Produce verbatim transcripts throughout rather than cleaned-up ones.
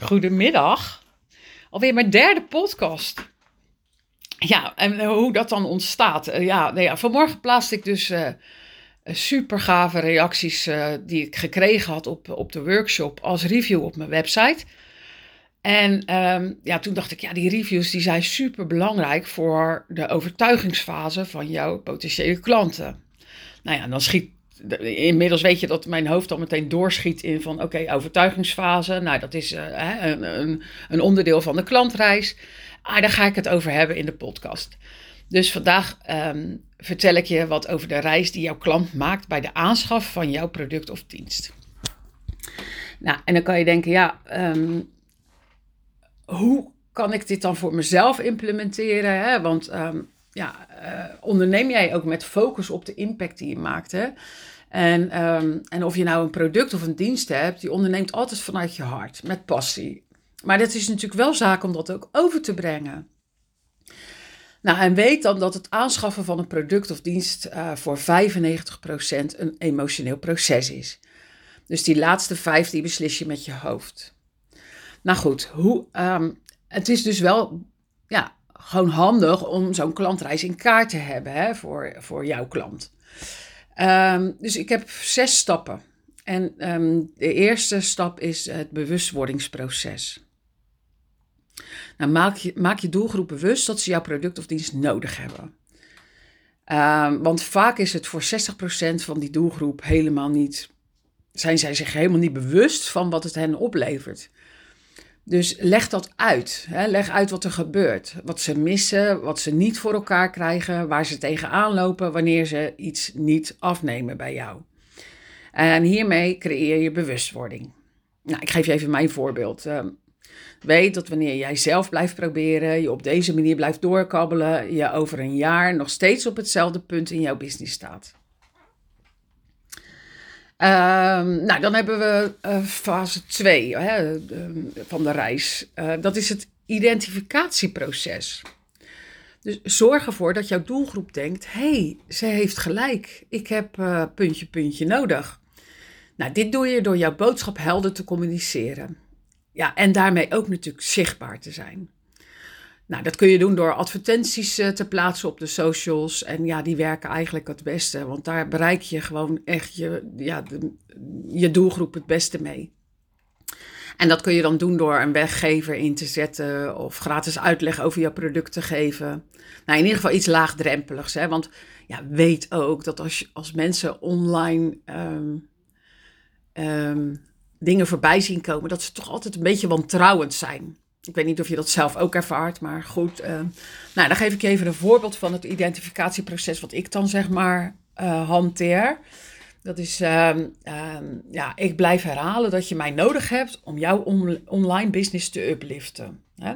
Goedemiddag. Alweer mijn derde podcast. Ja, en hoe dat dan ontstaat. Ja, nou ja, vanmorgen plaatste ik dus uh, super gave reacties uh, die ik gekregen had op, op de workshop als review op mijn website. En um, ja, toen dacht ik, ja, die reviews die zijn super belangrijk voor de overtuigingsfase van jouw potentiële klanten. Nou ja, dan schiet, inmiddels weet je dat mijn hoofd al meteen doorschiet in van oké, okay, overtuigingsfase. Nou, dat is uh, een, een, een onderdeel van de klantreis. Ah, daar ga ik het over hebben in de podcast. Dus vandaag um, vertel ik je wat over de reis die jouw klant maakt bij de aanschaf van jouw product of dienst. Nou, en dan kan je denken, ja, um, hoe kan ik dit dan voor mezelf implementeren? Hè? Want um, ja, uh, onderneem jij ook met focus op de impact die je maakt. Hè? En, um, en of je nou een product of een dienst hebt, die onderneemt altijd vanuit je hart, met passie. Maar dat is natuurlijk wel zaak om dat ook over te brengen. Nou, en weet dan dat het aanschaffen van een product of dienst uh, voor vijfennegentig procent een emotioneel proces is. Dus die laatste vijf, die beslis je met je hoofd. Nou goed, hoe, um, het is dus wel ja, gewoon handig om zo'n klantreis in kaart te hebben, hè, voor, voor jouw klant. Um, dus ik heb zes stappen. En um, de eerste stap is het bewustwordingsproces. Nou, maak, je, maak je doelgroep bewust dat ze jouw product of dienst nodig hebben. Um, want vaak is het voor zestig procent van die doelgroep helemaal niet, zijn zij zich helemaal niet bewust van wat het hen oplevert. Dus leg dat uit. Hè? Leg uit wat er gebeurt. Wat ze missen, wat ze niet voor elkaar krijgen, waar ze tegenaan lopen wanneer ze iets niet afnemen bij jou. En hiermee creëer je bewustwording. Nou, ik geef je even mijn voorbeeld. Uh, weet dat wanneer jij zelf blijft proberen, je op deze manier blijft doorkabbelen, je over een jaar nog steeds op hetzelfde punt in jouw business staat. Uh, nou, dan hebben we uh, fase twee hè, uh, van de reis. Uh, dat is het identificatieproces. Dus zorg ervoor dat jouw doelgroep denkt, hé, hey, ze heeft gelijk, ik heb uh, puntje, puntje nodig. Nou, dit doe je door jouw boodschap helder te communiceren. Ja, en daarmee ook natuurlijk zichtbaar te zijn. Nou, dat kun je doen door advertenties uh, te plaatsen op de socials. En ja, die werken eigenlijk het beste, want daar bereik je gewoon echt je, ja, de, je doelgroep het beste mee. En dat kun je dan doen door een weggever in te zetten of gratis uitleg over jouw product te geven. Nou, in ieder geval iets laagdrempeligs. Hè? Want ja, weet ook dat als, je, als mensen online um, um, dingen voorbij zien komen, dat ze toch altijd een beetje wantrouwend zijn. Ik weet niet of je dat zelf ook ervaart, maar goed. Uh, nou, dan geef ik je even een voorbeeld van het identificatieproces wat ik dan zeg maar uh, hanteer. Dat is, uh, uh, ja, ik blijf herhalen dat je mij nodig hebt om jouw on- online business te upliften. Hè?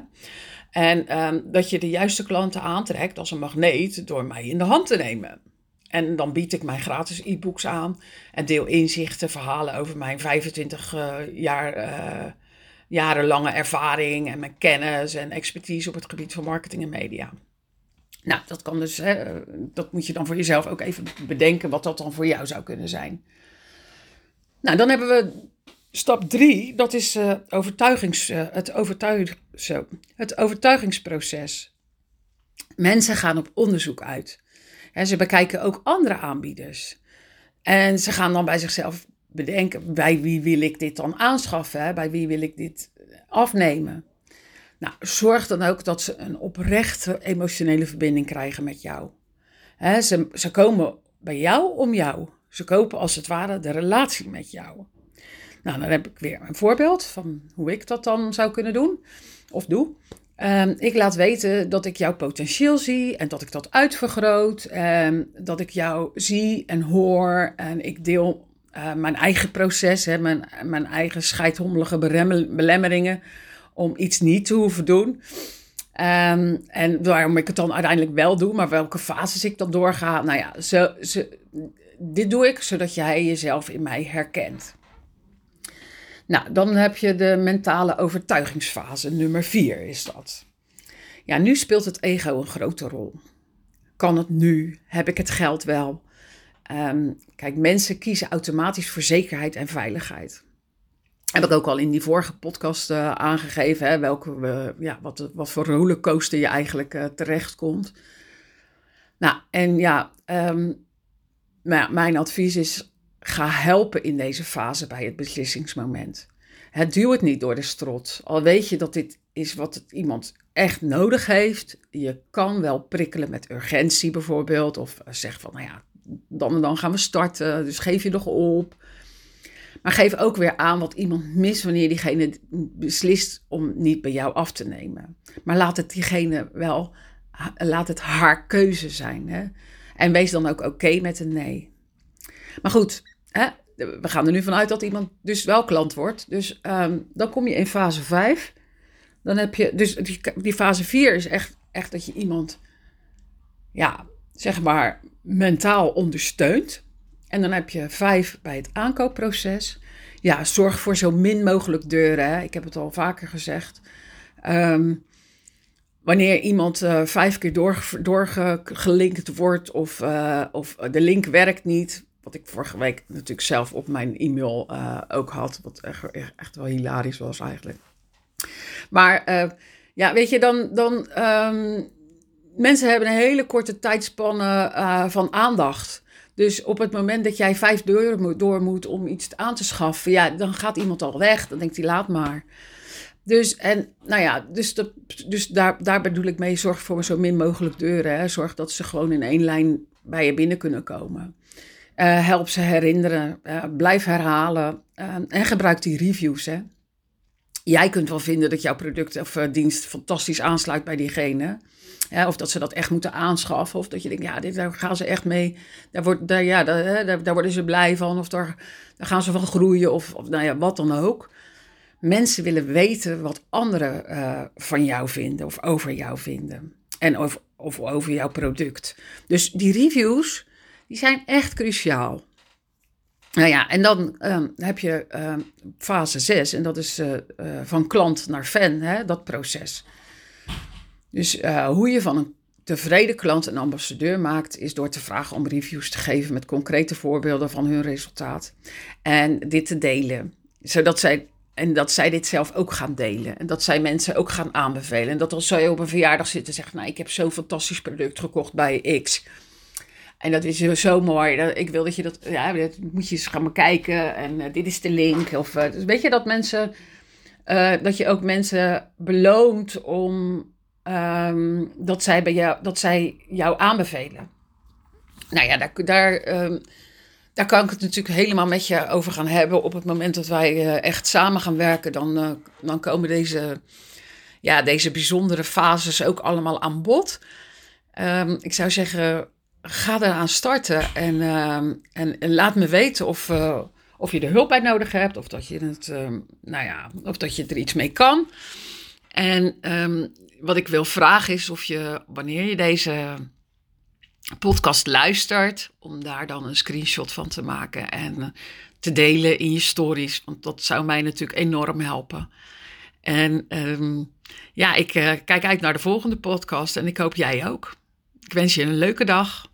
En uh, dat je de juiste klanten aantrekt als een magneet door mij in de hand te nemen. En dan bied ik mijn gratis e-books aan en deel inzichten, verhalen over mijn vijfentwintig uh, jaar, uh, jarenlange ervaring en mijn kennis en expertise op het gebied van marketing en media. Nou, dat kan dus, hè, dat moet je dan voor jezelf ook even bedenken wat dat dan voor jou zou kunnen zijn. Nou, dan hebben we stap drie, dat is uh, overtuigings, uh, het, overtuig, zo, het overtuigingsproces. Mensen gaan op onderzoek uit. Hè, ze bekijken ook andere aanbieders. En ze gaan dan bij zichzelf bedenken, bij wie wil ik dit dan aanschaffen? Hè? Bij wie wil ik dit afnemen? Nou, zorg dan ook dat ze een oprechte emotionele verbinding krijgen met jou. He, ze, ze komen bij jou om jou. Ze kopen als het ware de relatie met jou. Nou, dan heb ik weer een voorbeeld van hoe ik dat dan zou kunnen doen of doe. Um, ik laat weten dat ik jouw potentieel zie en dat ik dat uitvergroot. Um, dat ik jou zie en hoor en ik deel uh, mijn eigen proces, he, mijn, mijn eigen scheidhommelige belemmeringen om iets niet te hoeven doen. Um, en waarom ik het dan uiteindelijk wel doe, maar welke fases ik dan doorga. Nou ja, zo, zo, dit doe ik zodat jij jezelf in mij herkent. Nou, dan heb je de mentale overtuigingsfase, nummer vier is dat. Ja, nu speelt het ego een grote rol. Kan het nu? Heb ik het geld wel? Um, kijk, mensen kiezen automatisch voor zekerheid en veiligheid. Heb ik ook al in die vorige podcast uh, aangegeven, hè, welke, uh, ja, wat, wat voor rollercoaster je eigenlijk uh, terechtkomt. Nou, en ja, um, ja, mijn advies is, ga helpen in deze fase bij het beslissingsmoment. Hè, duw het niet door de strot. Al weet je dat dit is wat het iemand echt nodig heeft. Je kan wel prikkelen met urgentie bijvoorbeeld. Of zeg van, nou ja, dan en dan gaan we starten, dus geef je nog op. Maar geef ook weer aan wat iemand mist wanneer diegene beslist om niet bij jou af te nemen. Maar laat het diegene wel, laat het haar keuze zijn. Hè? En wees dan ook oké okay met een nee. Maar goed, hè? We gaan er nu vanuit dat iemand dus wel klant wordt. Dus um, dan kom je in fase vijf. Dan heb je, dus die, die fase vier is echt, echt dat je iemand, ja, zeg maar, mentaal ondersteunt. En dan heb je vijf bij het aankoopproces. Ja, zorg voor zo min mogelijk deuren. Hè? Ik heb het al vaker gezegd. Um, wanneer iemand uh, vijf keer doorge- doorgelinkt wordt of, uh, of de link werkt niet. Wat ik vorige week natuurlijk zelf op mijn e-mail uh, ook had. Wat echt, echt wel hilarisch was eigenlijk. Maar uh, ja, weet je, dan... dan um, mensen hebben een hele korte tijdspanne uh, van aandacht. Dus op het moment dat jij vijf deuren door moet om iets aan te schaffen, ja, dan gaat iemand al weg. Dan denkt hij, laat maar. Dus, en, nou ja, dus, de, dus daar, daar bedoel ik mee, zorg voor zo min mogelijk deuren. Hè. Zorg dat ze gewoon in één lijn bij je binnen kunnen komen. Uh, help ze herinneren, uh, blijf herhalen uh, en gebruik die reviews. Hè. Jij kunt wel vinden dat jouw product of uh, dienst fantastisch aansluit bij diegene. Ja, of dat ze dat echt moeten aanschaffen. Of dat je denkt, ja, dit, daar gaan ze echt mee. Daar, wordt, daar, ja, daar, daar worden ze blij van. Of daar, daar gaan ze van groeien. Of, of nou ja, wat dan ook. Mensen willen weten wat anderen uh, van jou vinden. Of over jou vinden. En of, of over jouw product. Dus die reviews, die zijn echt cruciaal. Nou ja, en dan um, heb je um, fase zes. En dat is uh, uh, van klant naar fan, hè, dat proces. Dus uh, hoe je van een tevreden klant een ambassadeur maakt, is door te vragen om reviews te geven met concrete voorbeelden van hun resultaat. En dit te delen. Zodat zij, en dat zij dit zelf ook gaan delen. En dat zij mensen ook gaan aanbevelen. En dat als zij op een verjaardag zitten en zeggen, nou, ik heb zo'n fantastisch product gekocht bij X. En dat is zo mooi. Dat, ik wil dat je dat, ja, dat moet je eens gaan maar kijken. En uh, dit is de link. Of, uh, dus weet je dat mensen, uh, dat je ook mensen beloont om... Um, dat, zij bij jou, dat zij jou aanbevelen. Nou ja, daar, daar, um, daar kan ik het natuurlijk helemaal met je over gaan hebben. Op het moment dat wij uh, echt samen gaan werken, dan, uh, dan komen deze, ja, deze bijzondere fases ook allemaal aan bod. Um, ik zou zeggen, ga eraan starten en, uh, en, en laat me weten of, uh, of je er hulp bij nodig hebt. Of dat je, het, um, nou ja, of dat je er iets mee kan. En um, wat ik wil vragen is of je, wanneer je deze podcast luistert, om daar dan een screenshot van te maken en te delen in je stories. Want dat zou mij natuurlijk enorm helpen. En um, ja, ik uh, kijk uit naar de volgende podcast en ik hoop jij ook. Ik wens je een leuke dag.